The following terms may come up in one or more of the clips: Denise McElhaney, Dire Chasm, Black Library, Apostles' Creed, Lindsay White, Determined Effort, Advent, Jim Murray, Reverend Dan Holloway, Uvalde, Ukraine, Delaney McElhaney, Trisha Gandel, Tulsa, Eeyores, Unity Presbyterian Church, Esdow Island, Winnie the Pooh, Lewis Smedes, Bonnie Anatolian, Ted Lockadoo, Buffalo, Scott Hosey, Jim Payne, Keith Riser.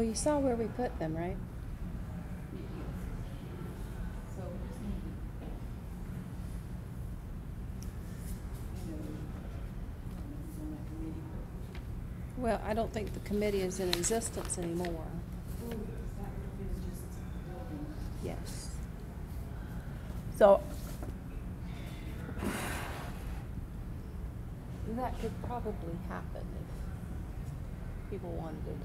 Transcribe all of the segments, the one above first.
Well, you saw where we put them, right? Well, I don't think the committee is in existence anymore. Yes. So that could probably happen if people wanted it.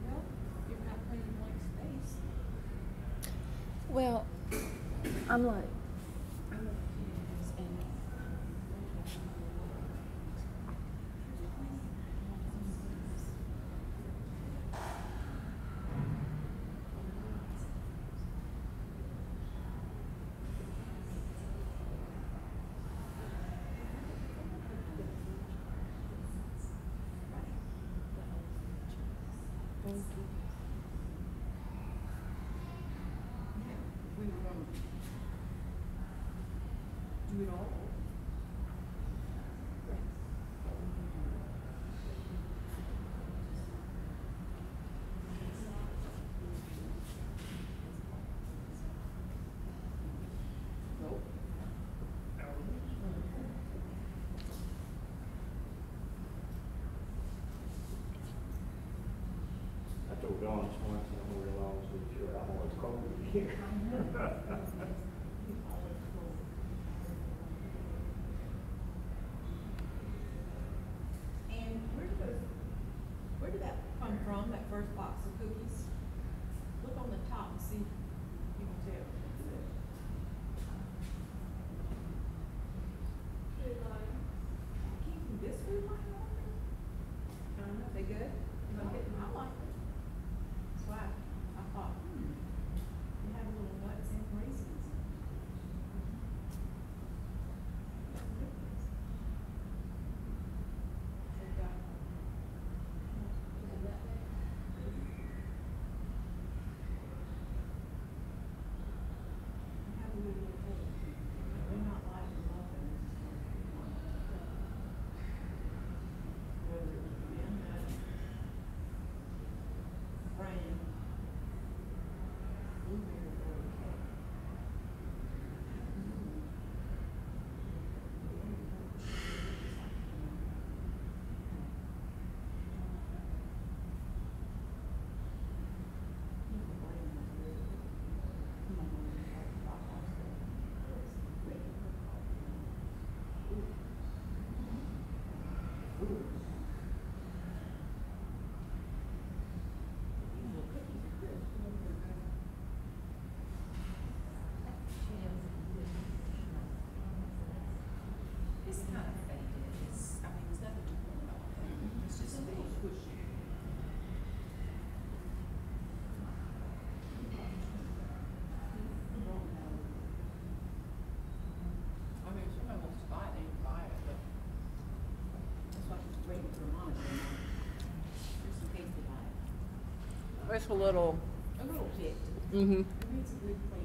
Well, you're not putting blank space. Well, I'm like, it's a little bit. Mm-hmm. It's a good thing.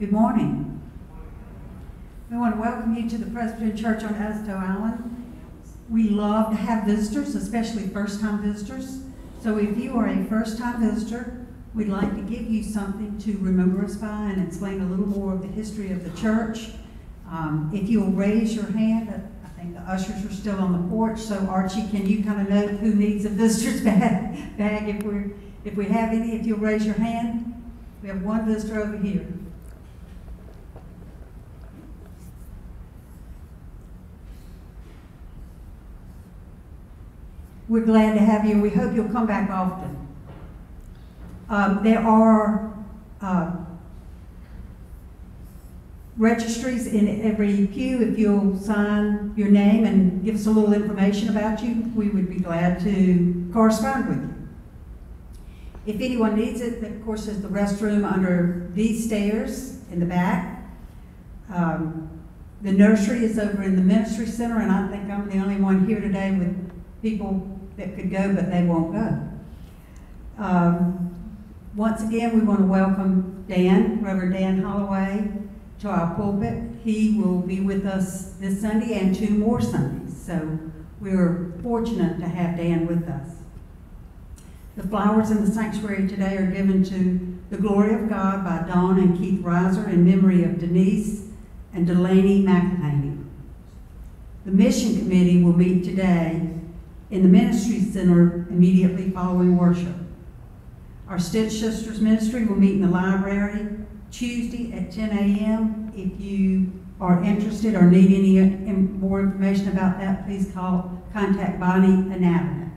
Good morning. We want to welcome you to the Presbyterian Church on Esdow Island. We love to have visitors, especially first-time visitors. So if you are a first-time visitor, we'd like to give you something to remember us by and explain a little more of the history of the church. If you'll raise your hand, I think the ushers are still on the porch. So Archie, can you kind of note who needs a visitor's bag if we have any? If you'll raise your hand, we have one visitor over here. We're glad to have you, and we hope you'll come back often. There are registries in every pew. If you'll sign your name and give us a little information about you, we would be glad to correspond with you. If anyone needs it, of course, there's the restroom under these stairs in the back. The nursery is over in the ministry center, and I think I'm the only one here today with people that could go, but they won't go. Once again, we want to welcome Dan, Reverend Dan Holloway, to our pulpit. He will be with us this Sunday and two more Sundays, so we're fortunate to have Dan with us. The flowers in the sanctuary today are given to the Glory of God by Dawn and Keith Riser in memory of Denise and Delaney McElhaney. The mission committee will meet today in the ministry center immediately following worship. Our Stitch Sisters ministry will meet in the library Tuesday at 10 a.m. If you are interested or need any more information about that, please contact Bonnie Anatolian.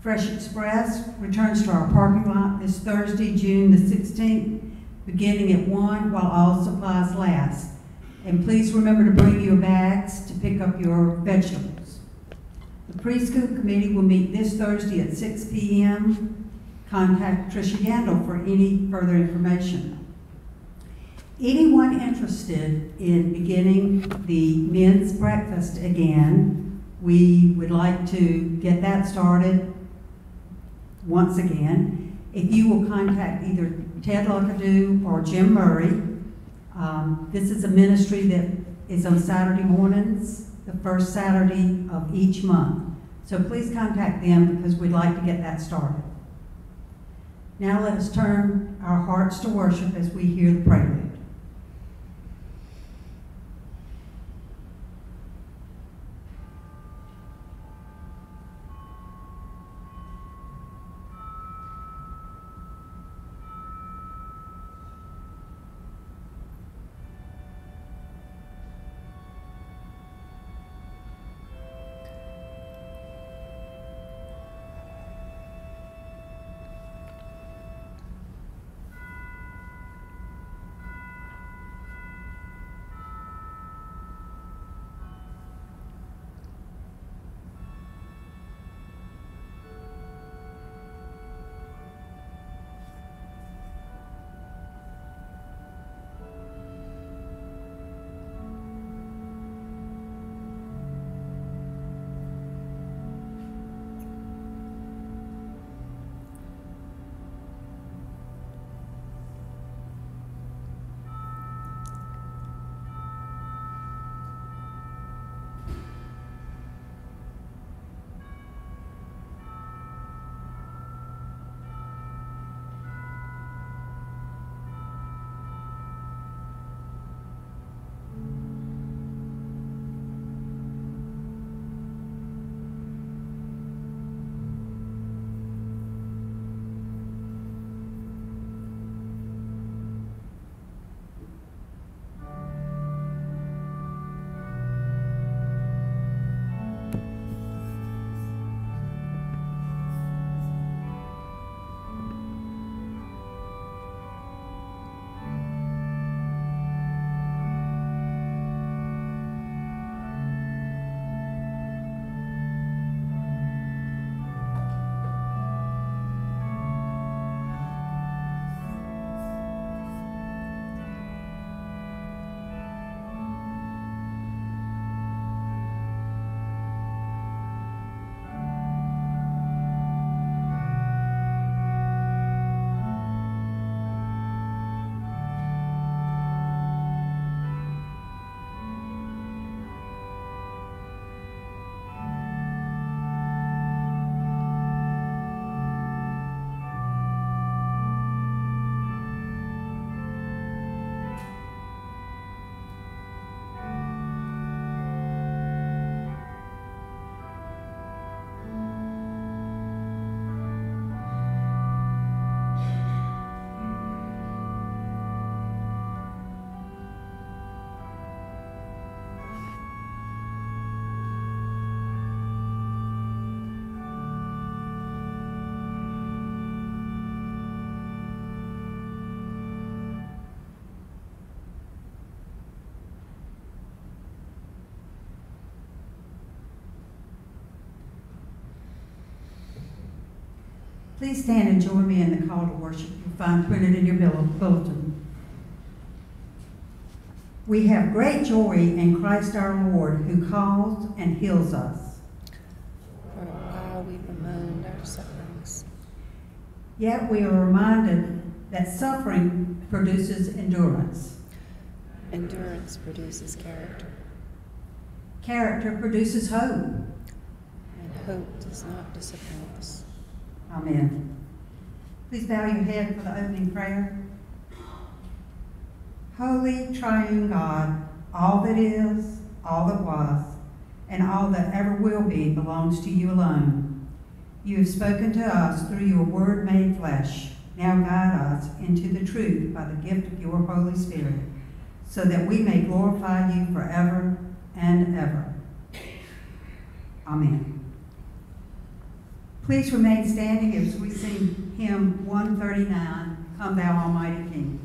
Fresh Express returns to our parking lot this Thursday, June the 16th, beginning at 1 while all supplies last. And please remember to bring your bags to pick up your vegetables. The preschool committee will meet this Thursday at 6 p.m. Contact Trisha Gandel for any further information. Anyone interested in beginning the men's breakfast again, we would like to get that started once again. If you will contact either Ted Lockadoo or Jim Murray. This is a ministry that is on Saturday mornings, the first Saturday of each month. So please contact them because we'd like to get that started. Now let us turn our hearts to worship as we hear the prelude. Please stand and join me in the call to worship you'll find printed in your bulletin. We have great joy in Christ our Lord, who calls and heals us. For a while we bemoaned our sufferings. Yet we are reminded that suffering produces endurance. Endurance produces character. Character produces hope. And hope does not disappoint us. Amen. Please bow your head for the opening prayer. Holy Triune God, all that is, all that was, and all that ever will be belongs to you alone. You have spoken to us through your word made flesh. Now guide us into the truth by the gift of your Holy Spirit, so that we may glorify you forever and ever. Amen. Please remain standing as we sing hymn 139, Come Thou Almighty King.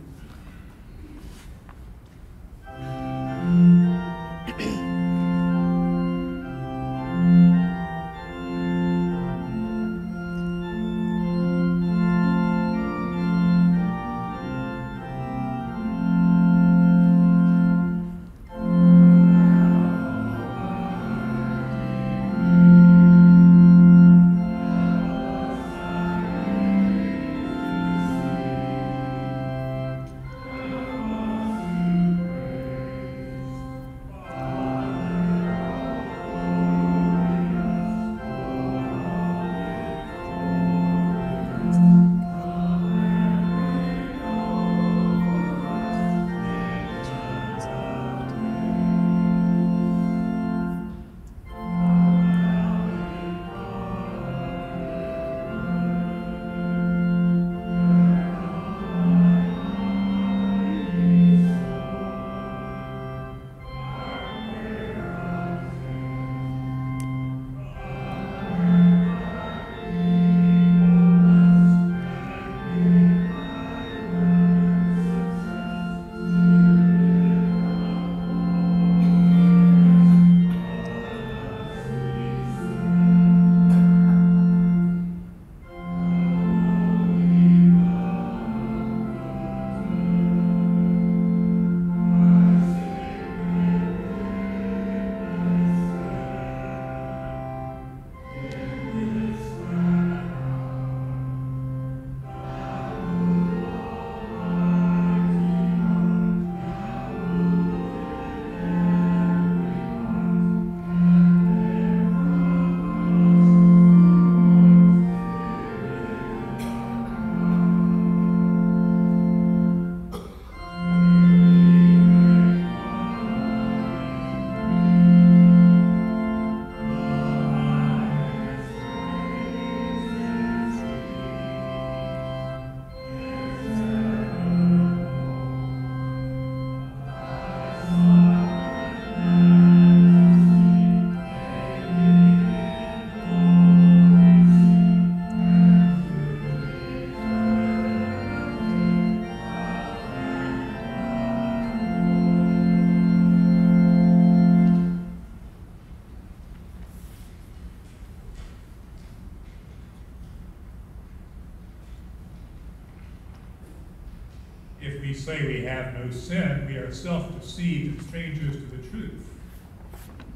Say we have no sin, we are self-deceived and strangers to the truth.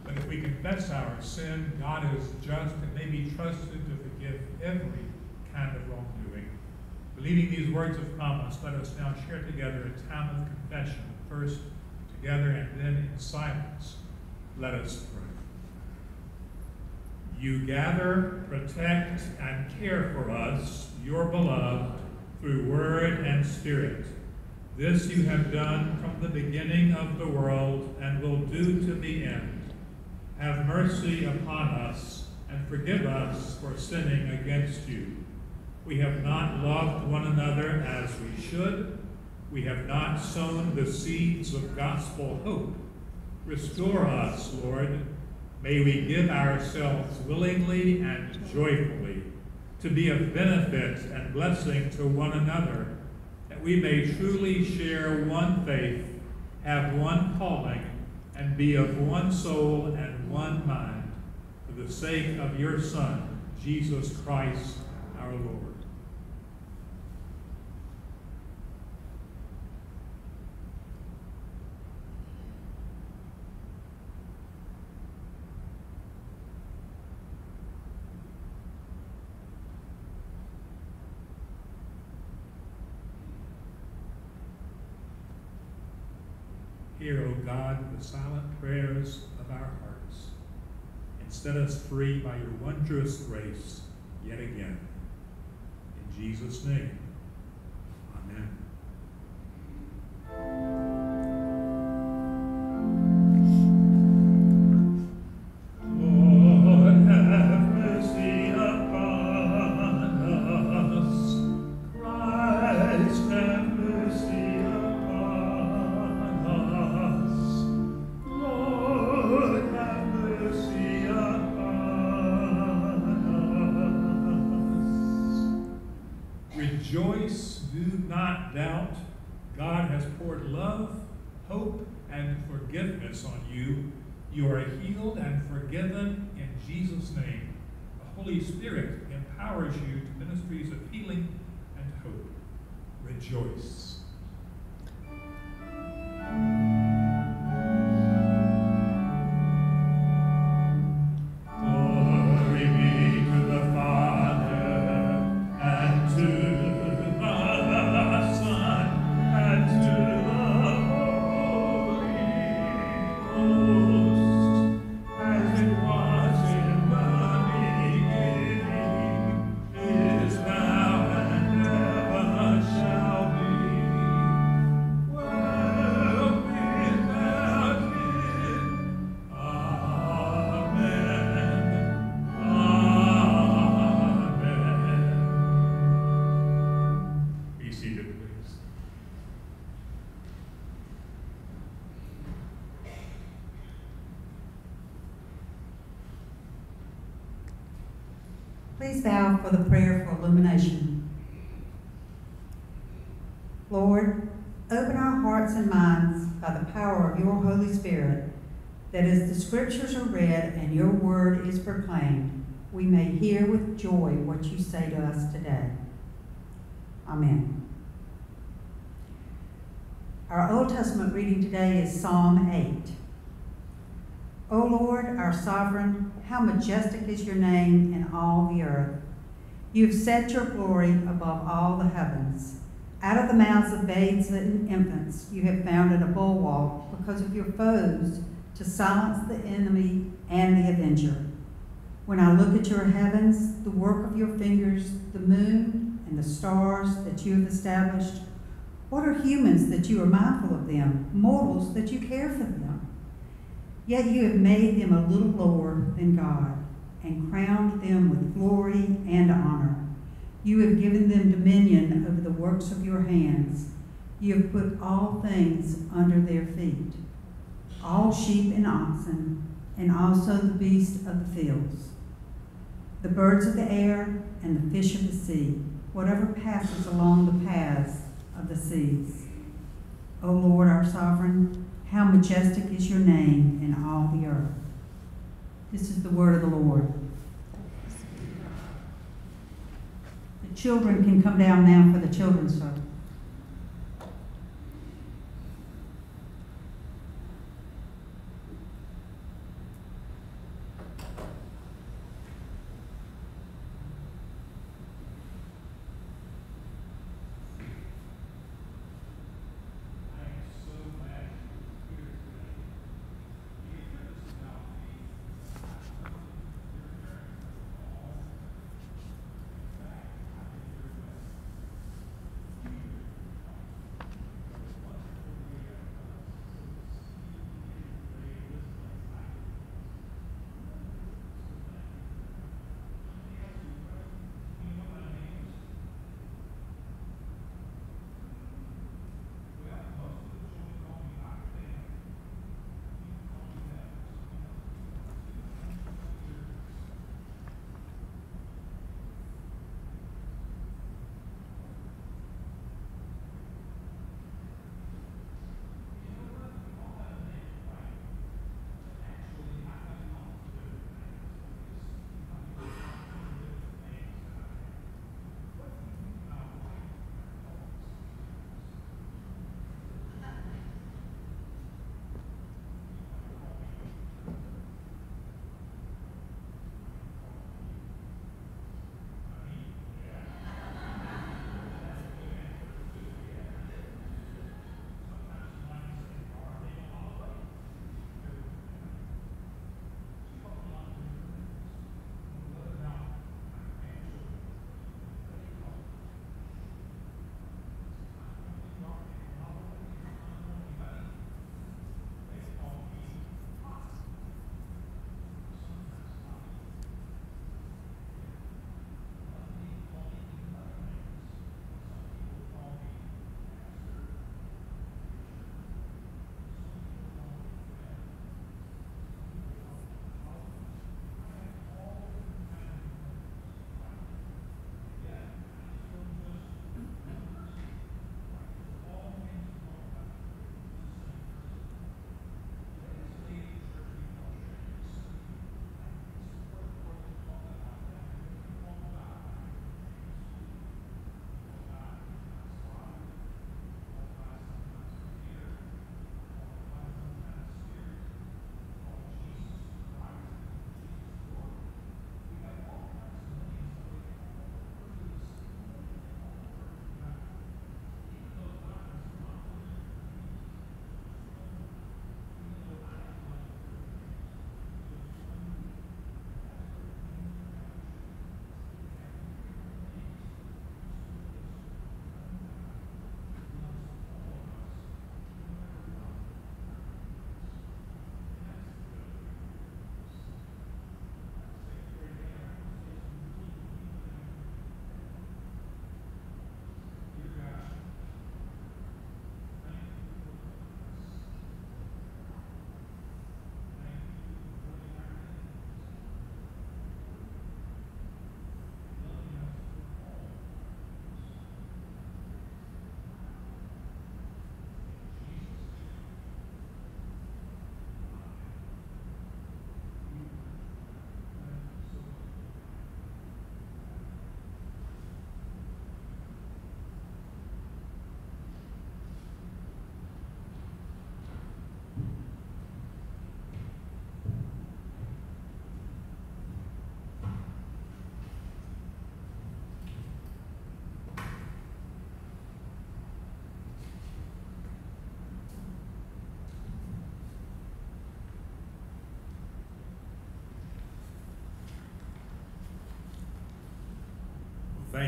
But if we confess our sin, God is just and may be trusted to forgive every kind of wrongdoing. Believing these words of promise, let us now share together a time of confession, first together and then in silence. Let us pray. You gather, protect, and care for us, your beloved, through word and spirit. This you have done from the beginning of the world and will do to the end. Have mercy upon us and forgive us for sinning against you. We have not loved one another as we should. We have not sown the seeds of gospel hope. Restore us, Lord. May we give ourselves willingly and joyfully to be of benefit and blessing to one another, we may truly share one faith, have one calling, and be of one soul and one mind, for the sake of your Son, Jesus Christ, our Lord. Hear, O God, the silent prayers of our hearts, and set us free by your wondrous grace yet again. In Jesus' name, amen. On you. You are healed and forgiven in Jesus' name. The Holy Spirit empowers you to ministries of healing and hope. Rejoice. Please bow for the prayer for illumination. Lord, open our hearts and minds by the power of your Holy Spirit, that as the scriptures are read and your word is proclaimed, we may hear with joy what you say to us today. Amen. Our Old Testament reading today is Psalm 8. O Lord, our sovereign, how majestic is your name in all the earth. You have set your glory above all the heavens. Out of the mouths of babes and infants, you have founded a bulwark because of your foes to silence the enemy and the avenger. When I look at your heavens, the work of your fingers, the moon and the stars that you have established, what are humans that you are mindful of them, mortals that you care for them? Yet you have made them a little lower than God and crowned them with glory and honor. You have given them dominion over the works of your hands. You have put all things under their feet, all sheep and oxen, and also the beasts of the fields, the birds of the air and the fish of the sea, whatever passes along the paths of the seas. O Lord, our sovereign, how majestic is your name in all the earth. This is the word of the Lord. The children can come down now for the children's service.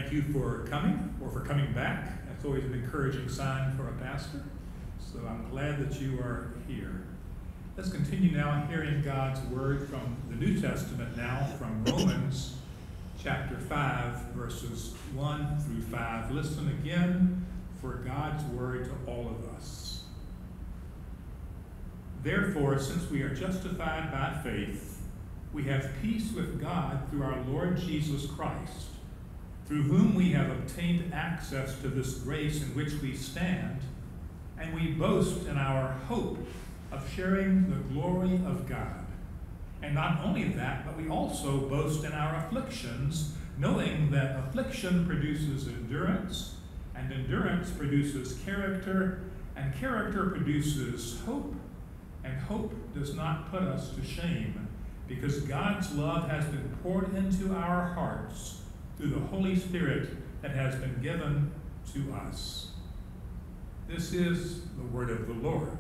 thank you for coming, or for coming back. That's always an encouraging sign for a pastor. So I'm glad that you are here. Let's continue now hearing God's word from the New Testament now, from Romans chapter 5, verses 1 through 5. Listen again for God's word to all of us. Therefore, since we are justified by faith, we have peace with God through our Lord Jesus Christ, through whom we have obtained access to this grace in which we stand, and we boast in our hope of sharing the glory of God. And not only that, but we also boast in our afflictions, knowing that affliction produces endurance, and endurance produces character, and character produces hope, and hope does not put us to shame, because God's love has been poured into our hearts through the Holy Spirit that has been given to us. This is the word of the Lord.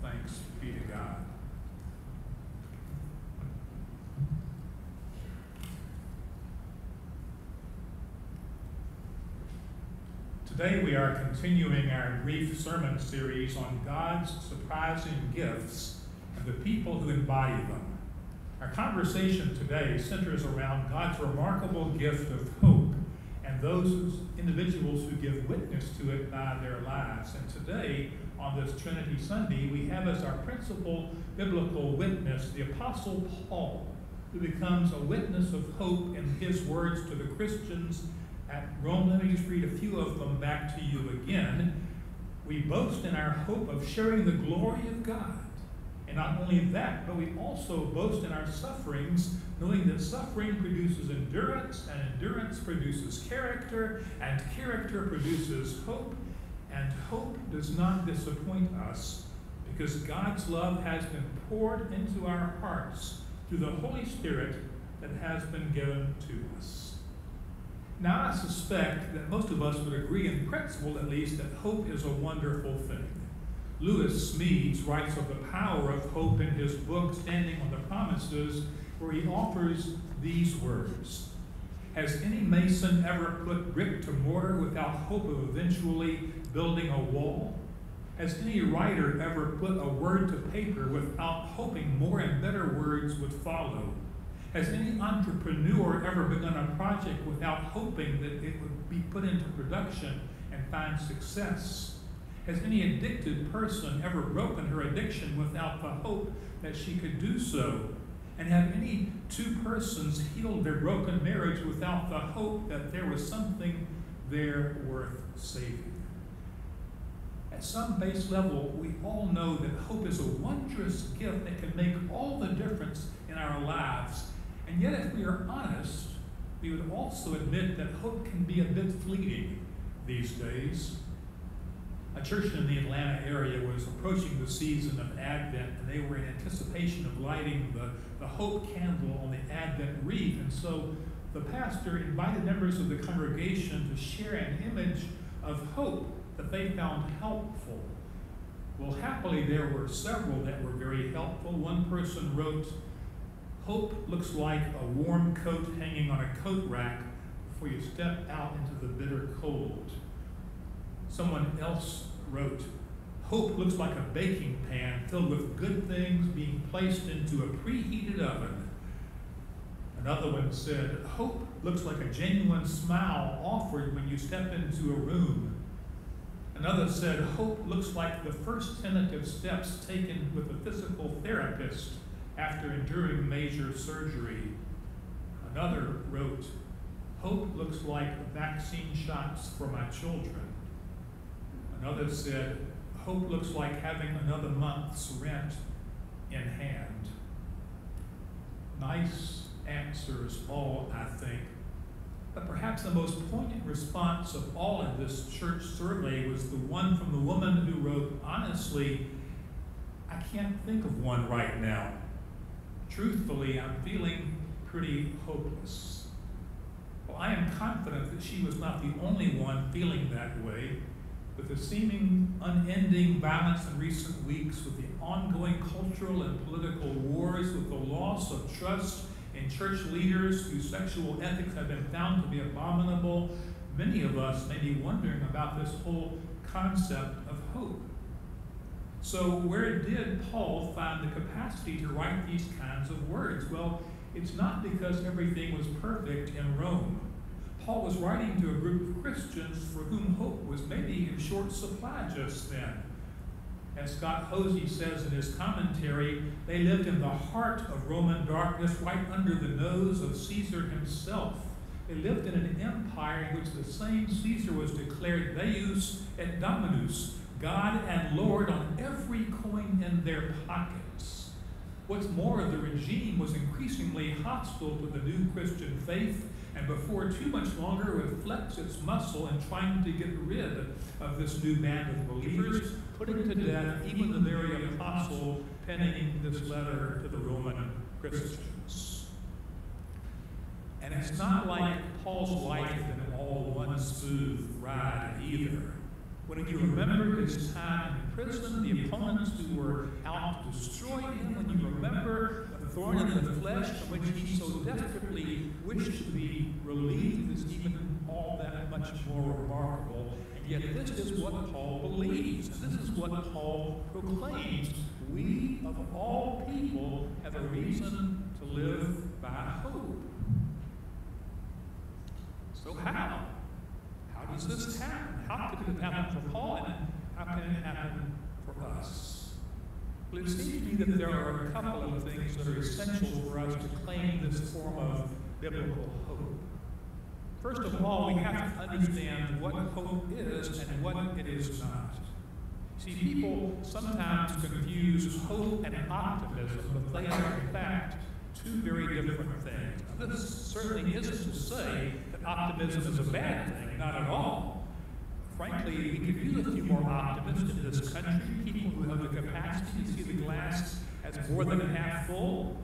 Thanks be to God. Today we are continuing our brief sermon series on God's surprising gifts and the people who embody them. Our conversation today centers around God's remarkable gift of hope and those individuals who give witness to it by their lives. And today, on this Trinity Sunday, we have as our principal biblical witness the Apostle Paul, who becomes a witness of hope in his words to the Christians at Rome. Let me just read a few of them back to you again. We boast in our hope of sharing the glory of God. And not only that, but we also boast in our sufferings, knowing that suffering produces endurance, and endurance produces character, and character produces hope, and hope does not disappoint us, because God's love has been poured into our hearts through the Holy Spirit that has been given to us. Now, I suspect that most of us would agree, in principle at least, that hope is a wonderful thing. Lewis Smedes writes of the power of hope in his book, Standing on the Promises, where he offers these words: "Has any mason ever put brick to mortar without hope of eventually building a wall? Has any writer ever put a word to paper without hoping more and better words would follow? Has any entrepreneur ever begun a project without hoping that it would be put into production and find success? Has any addicted person ever broken her addiction without the hope that she could do so? And have any two persons healed their broken marriage without the hope that there was something there worth saving?" At some base level, we all know that hope is a wondrous gift that can make all the difference in our lives. And yet, if we are honest, we would also admit that hope can be a bit fleeting these days. A church in the Atlanta area was approaching the season of Advent, and they were in anticipation of lighting the hope candle on the Advent wreath. And so the pastor invited members of the congregation to share an image of hope that they found helpful. Well, happily, there were several that were very helpful. One person wrote, "Hope looks like a warm coat hanging on a coat rack before you step out into the bitter cold." Someone else wrote, "Hope looks like a baking pan filled with good things being placed into a preheated oven." Another one said, "Hope looks like a genuine smile offered when you step into a room." Another said, "Hope looks like the first tentative steps taken with a physical therapist after enduring major surgery." Another wrote, "Hope looks like vaccine shots for my children." Another said, "Hope looks like having another month's rent in hand." Nice answers all, I think. But perhaps the most poignant response of all in this church survey was the one from the woman who wrote, "Honestly, I can't think of one right now. Truthfully, I'm feeling pretty hopeless." Well, I am confident that she was not the only one feeling that way. With the seeming unending violence in recent weeks, with the ongoing cultural and political wars, with the loss of trust in and church leaders whose sexual ethics have been found to be abominable, many of us may be wondering about this whole concept of hope. So where did Paul find the capacity to write these kinds of words? Well, it's not because everything was perfect in Rome. Paul was writing to a group of Christians for whom hope was maybe in short supply just then. As Scott Hosey says in his commentary, they lived in the heart of Roman darkness, right under the nose of Caesar himself. They lived in an empire in which the same Caesar was declared Deus et Dominus, God and Lord, on every coin in their pockets. What's more, the regime was increasingly hostile to the new Christian faith, and before too much longer, would flex its muscle in trying to get rid of this new band of believers, putting to death even the very apostle penning this letter to the Roman Christians. And it's not like Paul's life in all one smooth ride either. When you remember his time in prison, the opponents who were out to destroy him, when you remember the thorn in the flesh from which he so desperately wished to be relieved, is even all that much more remarkable. And yet this is what Paul believes, and this is what Paul proclaims. We, of all people, have a reason to live by hope. So how? How does this happen? How could it happen for Paul, and how can it happen for us? Well, it seems to me that there are a couple of things that are essential for us to claim this form of biblical hope. First of all, we have to understand what hope is and what it is not. See, people sometimes confuse hope and optimism, but they are in fact two very different things. Now, this certainly isn't to say that optimism is a bad thing, not at all. Frankly, we could use a few more optimists in this country, people who have the capacity to see the glass as more than half full.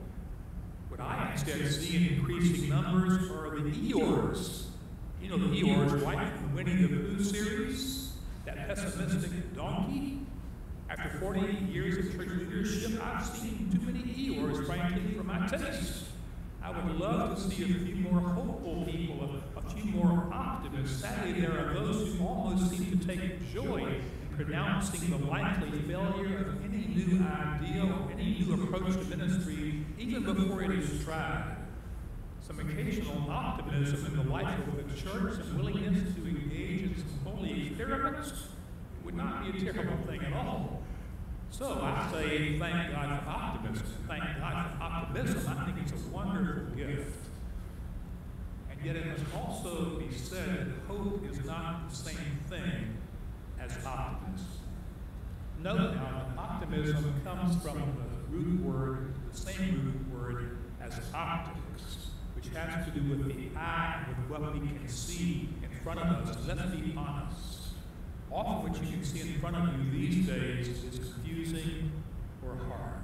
What I instead see in increasing numbers are the Eeyores. You know the Eeyores, right? From the Winnie the Pooh series, that pessimistic donkey. After 40 years of church leadership, I've seen too many Eeyores, frankly, for my taste. I would love to see a few more hopeful people, a few more optimists. Sadly, there are those who almost seem to take joy in pronouncing the likely failure of any new idea or any new approach to ministry, even before it is tried. Some occasional optimism in the life of the church and willingness to engage in some holy experiments would not be a terrible thing at all. So I say, thank God for optimism. Thank God for optimism. I think it's a wonderful gift. And yet it must also be said that hope is not the same thing as optimism. Note now that optimism comes from the root word, the same root word as optics, which has to do with the eye, with what we can see in front of us. Let's be honest. Often what you can see in front of you these days is confusing or hard.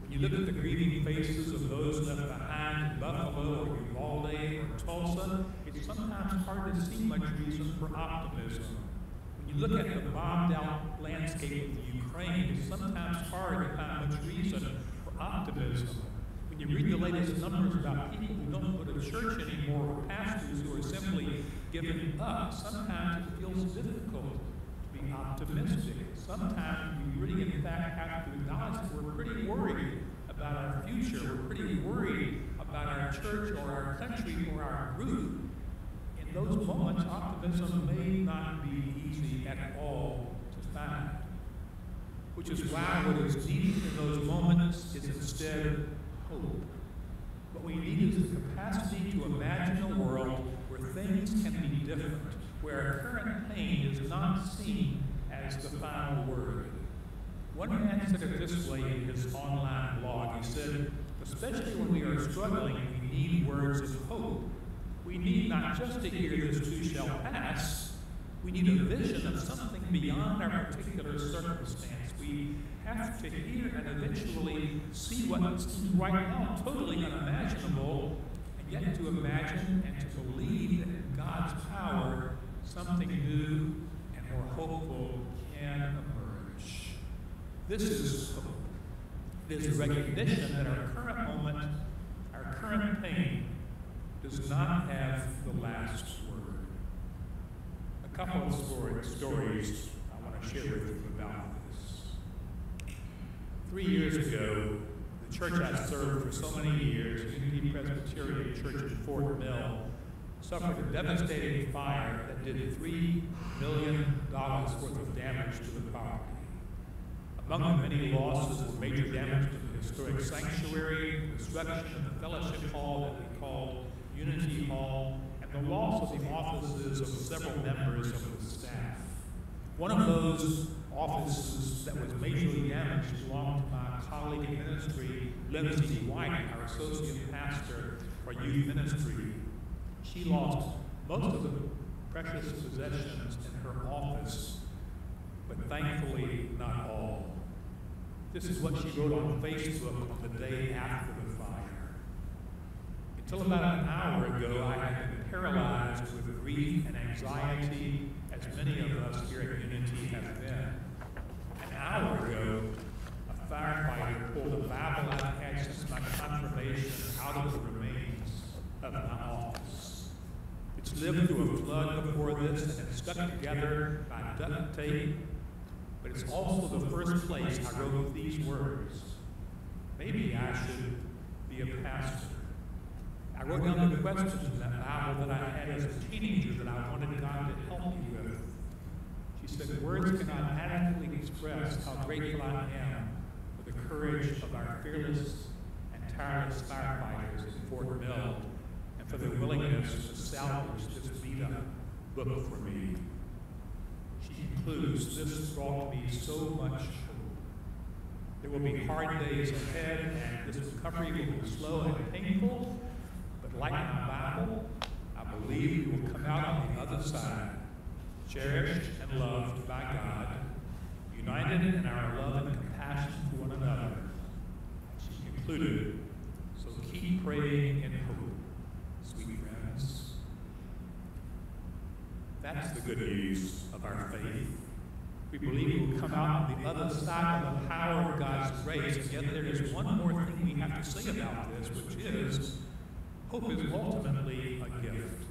When you look at the grieving faces of those left behind in Buffalo or Uvalde or Tulsa, it's sometimes hard to see much reason for optimism. When you look at the bombed out landscape of Ukraine, it's sometimes hard to find much reason for optimism. When you read the latest numbers about people who don't go to church anymore, or pastors who are simply giving up, sometimes it feels difficult to be optimistic. Sometimes we really, in fact, have to acknowledge that we're pretty worried about our future. We're pretty worried about our church or our country or our group. In those moments, optimism may not be easy at all to find, which is why what is needed in those moments is instead hope. What we need is the capacity to imagine a world where things can be different, where our current pain is not seen as the final word. One man said it this way in his online blog. He said, especially when we are struggling, we need words of hope. We need not just to hear this too shall pass, we need a vision of something beyond our particular circumstance. We have to hear and eventually see what seems right now totally unimaginable, and yet to imagine and to believe that in God's power, something new and more hopeful can emerge. This is hope. It is recognition that our current moment, Our current pain does not have the last word. A couple of stories I want to share with you about this. 3 years ago, the church I served for so many years, Unity Presbyterian Church in Fort Mill, suffered a devastating fire that did $3 million worth of damage to the property. Among the many losses were major damage to the historic sanctuary, destruction of the fellowship hall that we called Unity Hall, and the loss of the offices of several members of the staff. One of those offices that was majorly damaged belonged to my colleague in ministry, Lindsay White, our associate pastor for youth ministry. She lost most of the precious possessions in her office, but thankfully not all. This is what she wrote on Facebook on the day after the fire. Until about an hour ago, I had been paralyzed with grief and anxiety, as many of us here at Unity have been. An hour ago, a firefighter pulled a Bible I had since my confirmation out of the remains of my office. It's lived through a flood before this and stuck together by duct tape, but it's also the first place I wrote these words. Maybe I should be a pastor. I wrote down the questions in that Bible that I had as a teenager that I wanted God to help me with. She said, words cannot adequately express how grateful I am for the courage of our fearless and tireless firefighters in Fort Mill, for their willingness to salvage this beat-up book for me. She concludes, this brought me so much hope. There will be hard days ahead, and this recovery will be slow and painful, but like my Bible, I believe we will come out on the other side, cherished and loved by God, united in our love and compassion for one another. She concluded, so keep praying and hope. That's the good news of our faith. We believe we will come out on the other side of the power of God's grace, and yet there is one more thing we have to say about this, which is, hope is ultimately a gift.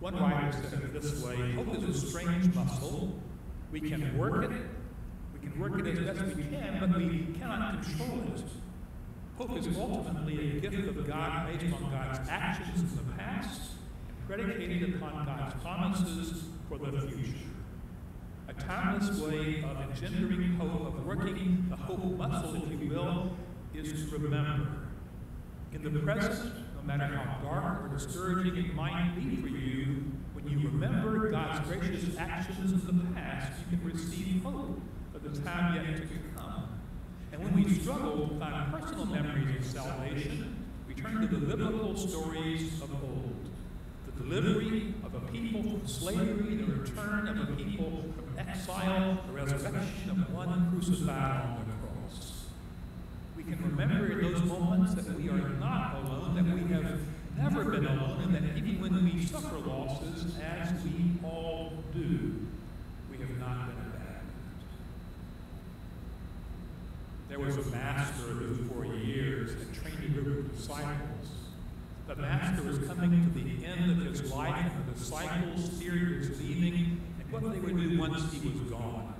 One writer said it this way, hope is a strange muscle. We can work it. We can work it as best we can, but we cannot control it. Hope is ultimately a gift of God based on God's actions in the past, predicated upon God's promises for the future. A timeless way of engendering hope, of working the hope muscle, if you will, is to remember. In the present, no matter how dark or discouraging it might be for you, when you remember God's gracious actions in the past, you can receive hope for the time yet to come. And when we struggle to find personal memories of salvation, we turn to the biblical stories of old. Delivery of a people from slavery, the return of a people from exile, the resurrection of one crucified on the cross. We can remember in those moments that we are not alone, that we have never been alone, and that even when we suffer losses, as we all do, we have not been abandoned. There was a master who, for years, had trained a group of disciples. The master was coming to the end of his life, and the disciples feared his leaving and what they would do once he was gone.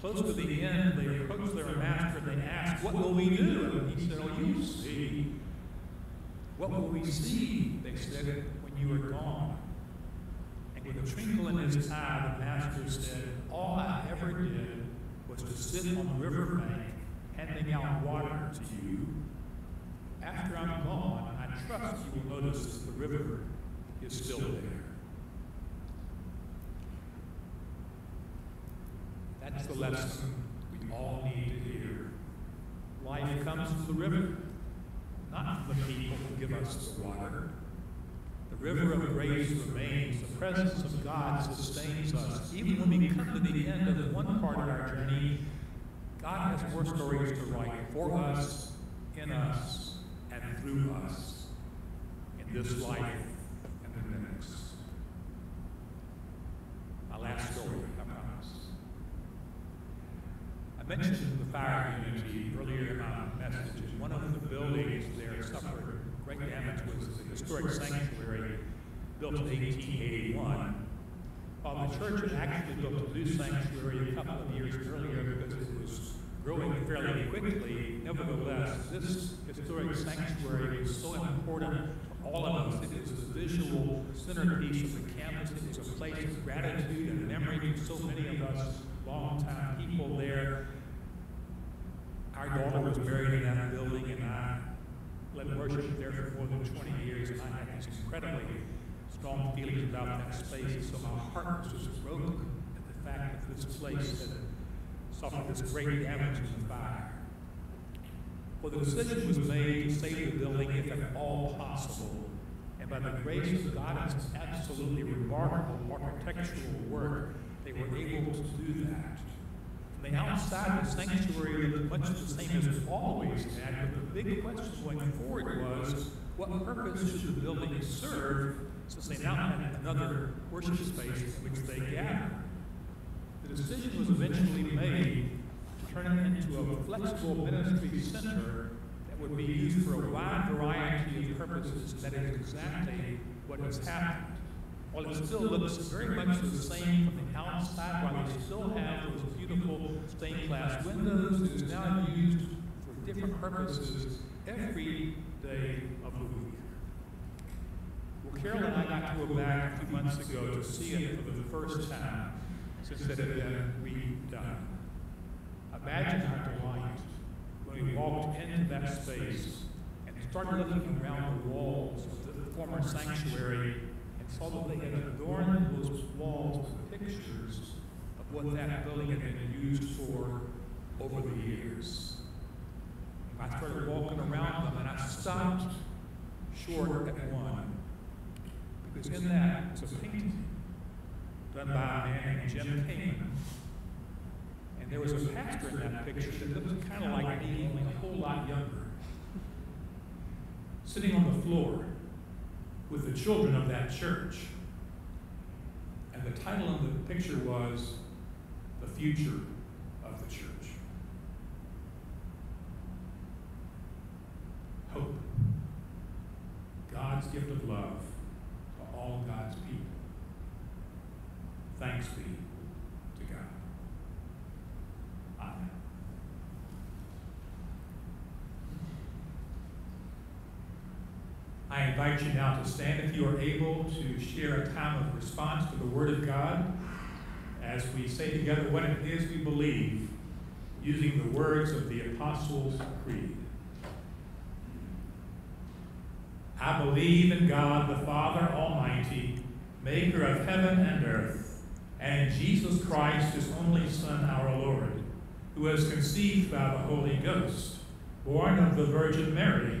Close to the end, they approached their master and they asked, what will we do? And he said, oh, you see. What will we see? They said, when you are gone. And with a twinkle in his eye, the master said, all I ever did was to sit on the riverbank, handing out water to you. After I'm gone, I trust you will notice that the river is still there. That's the lesson we all need to hear. Life comes from the river, not from the people who give us the water. The river of grace remains. The presence of God sustains us. Even when we come to the end of the one part of our journey, God has more stories to write for us, in us, and through us. In this life and the next. My last story, I promise. I mentioned the fire community earlier in my message. One of the buildings there suffered great damage was the historic sanctuary built in 1881. The church had actually built a new sanctuary a couple of years earlier because it was growing fairly quickly. Nevertheless, this historic sanctuary was so important for all of us. It was a visual centerpiece of the campus. It was a place of gratitude and memory to so many of us longtime people there. Our daughter was buried in that building, and I led worship there for more than 20 years, and I had this incredibly strong feelings about that space, and so my heart was just broken at the fact that this place had suffered this great damage in the fire. Well, the decision was made to save the building if at all possible, and by the grace of God's absolutely remarkable architectural work, they were able to do that. And the outside of the sanctuary looked much the same as it always had, but the big question going forward was, what purpose should the building serve, since they now had another worship space in which they gathered? The decision was eventually made to turn it into a flexible ministry center that would be used for a wide variety of purposes, and that is exactly what has happened. While it still looks very much the same from the outside, while we still have those beautiful stained glass windows, it is now used for different purposes every day of the week. Well, Carol and I got to go back a few months ago to see it for the first time since it had been redone. Imagine our delight when we walked into that space and started looking around the walls of the former sanctuary, although they had adorned those walls with pictures of what that building had been used for over the years. I started walking around them, and I stopped short at one, because in that was a painting done by a man named Jim Payne. And there was a pastor in that picture that looked kind of like me, only a whole lot younger, sitting on the floor with the children of that church. And the title of the picture was "The Future of the Church." Hope, God's gift of love to all God's people. Thanks be to God. Amen. I invite you now to stand if you are able to share a time of response to the Word of God as we say together what it is we believe using the words of the Apostles' Creed. I believe in God the Father Almighty, maker of heaven and earth, and in Jesus Christ, his only Son, our Lord, who was conceived by the Holy Ghost, born of the Virgin Mary,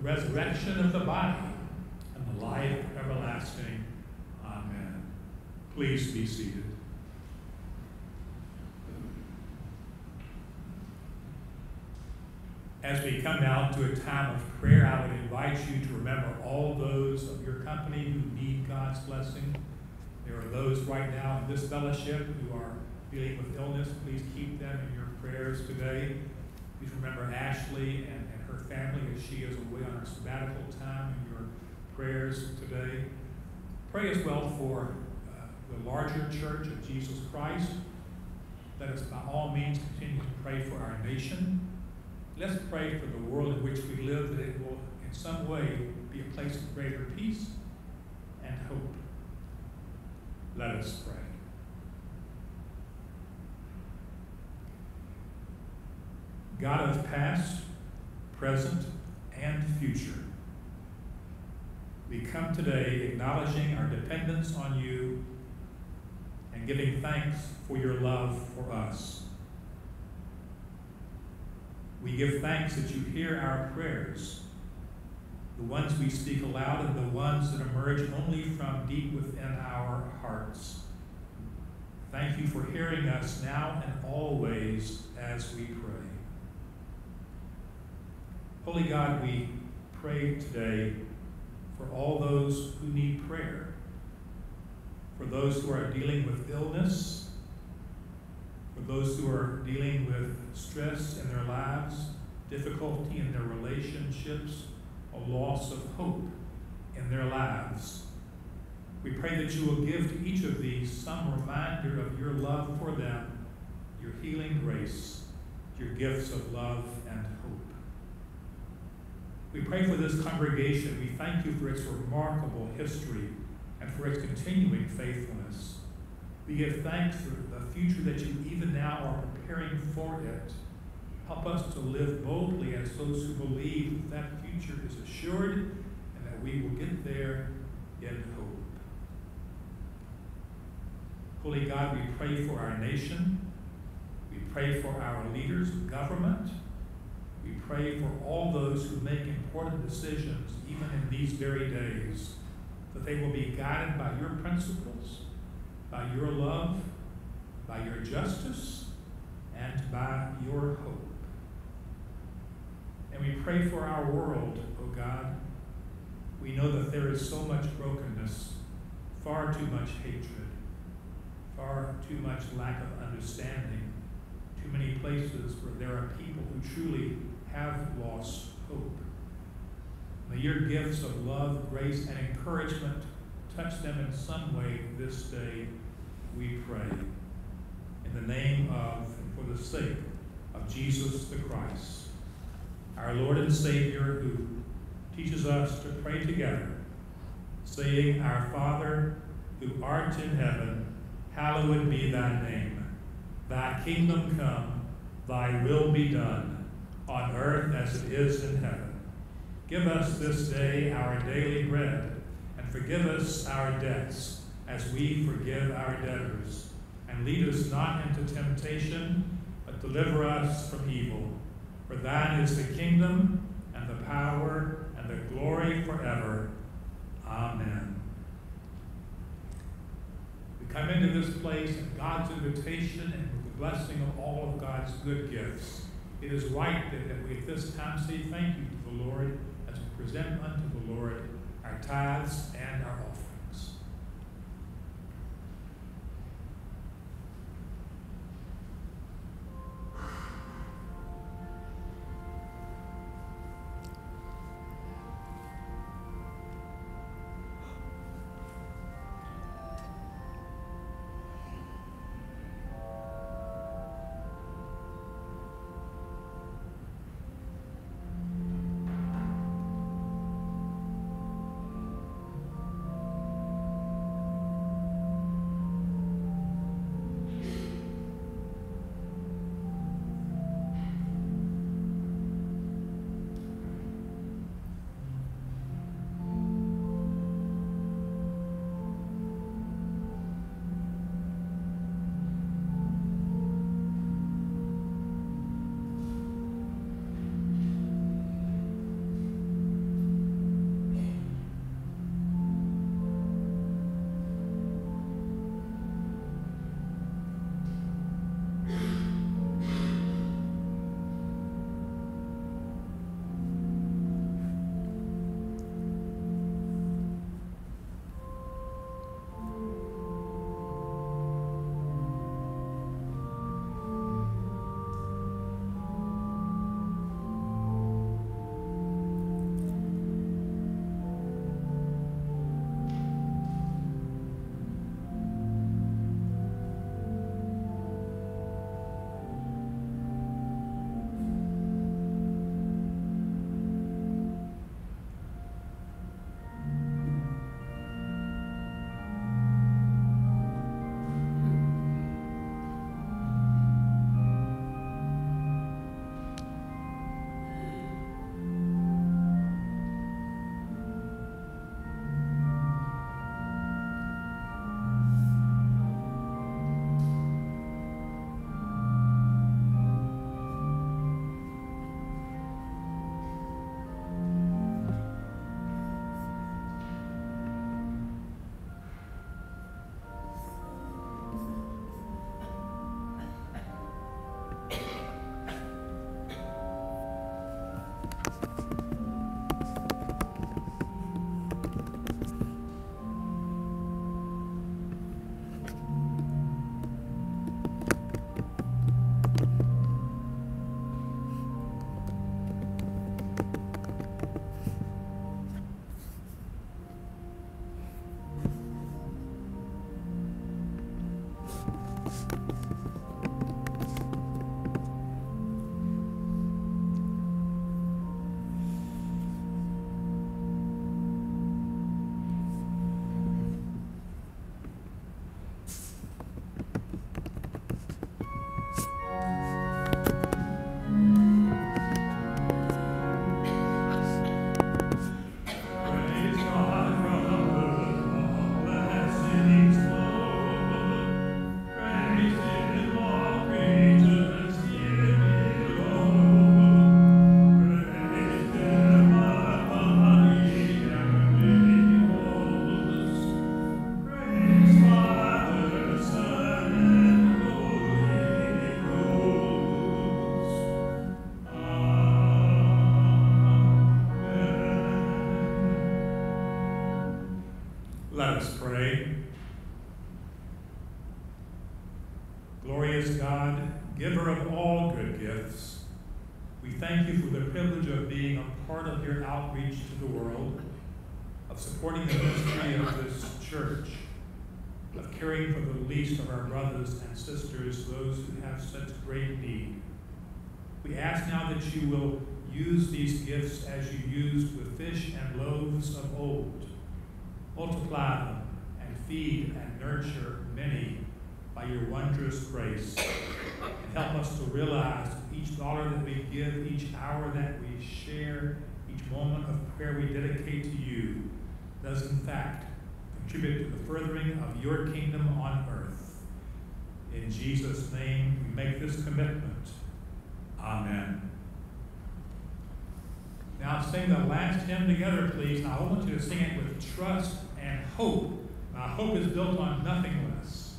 resurrection of the body, and the life everlasting. Amen. Please be seated. As we come now to a time of prayer, I would invite you to remember all those of your company who need God's blessing. There are those right now in this fellowship who are dealing with illness. Please keep them in your prayers today. Please remember Ashley and her family as she is away on her sabbatical time in your prayers today. Pray as well for the larger church of Jesus Christ. Let us by all means continue to pray for our nation. Let's pray for the world in which we live, that it will in some way be a place of greater peace and hope. Let us pray. God of past, present, and future, we come today acknowledging our dependence on you and giving thanks for your love for us. We give thanks that you hear our prayers, the ones we speak aloud and the ones that emerge only from deep within our hearts. Thank you for hearing us now and always as we pray. Holy God, we pray today for all those who need prayer, for those who are dealing with illness, for those who are dealing with stress in their lives, difficulty in their relationships, a loss of hope in their lives. We pray that you will give to each of these some reminder of your love for them, your healing grace, your gifts of love and hope. We pray for this congregation. We thank you for its remarkable history and for its continuing faithfulness. We give thanks for the future that you even now are preparing for it. Help us to live boldly as those who believe that future is assured and that we will get there in hope. Holy God, we pray for our nation. We pray for our leaders of government. We pray for all those who make important decisions, even in these very days, that they will be guided by your principles, by your love, by your justice, and by your hope. And we pray for our world, O God. We know that there is so much brokenness, far too much hatred, far too much lack of understanding, too many places where there are people who truly have lost hope. May your gifts of love, grace, and encouragement touch them in some way this day, we pray. In the name of, and for the sake of, Jesus the Christ, our Lord and Savior, who teaches us to pray together, saying, Our Father, who art in heaven, hallowed be thy name. Thy kingdom come, thy will be done, on earth as it is in heaven. Give us this day our daily bread, and forgive us our debts, as we forgive our debtors. And lead us not into temptation, but deliver us from evil. For thine is the kingdom, and the power, and the glory forever. Amen. We come into this place at God's invitation and with the blessing of all of God's good gifts. It is right that we at this time say thank you to the Lord as we present unto the Lord our tithes and our offerings. giver of all good gifts, we thank you for the privilege of being a part of your outreach to the world, of supporting the ministry of this church, of caring for the least of our brothers and sisters, those who have such great need. We ask now that you will use these gifts as you used with fish and loaves of old. Multiply them and feed and nurture many by your wondrous grace. And help us to realize each dollar that we give, each hour that we share, each moment of prayer we dedicate to you, does in fact contribute to the furthering of your kingdom on earth. In Jesus' name, we make this commitment. Amen. Now sing the last hymn together, please. And I want you to sing it with trust and hope. My hope is built on nothing less.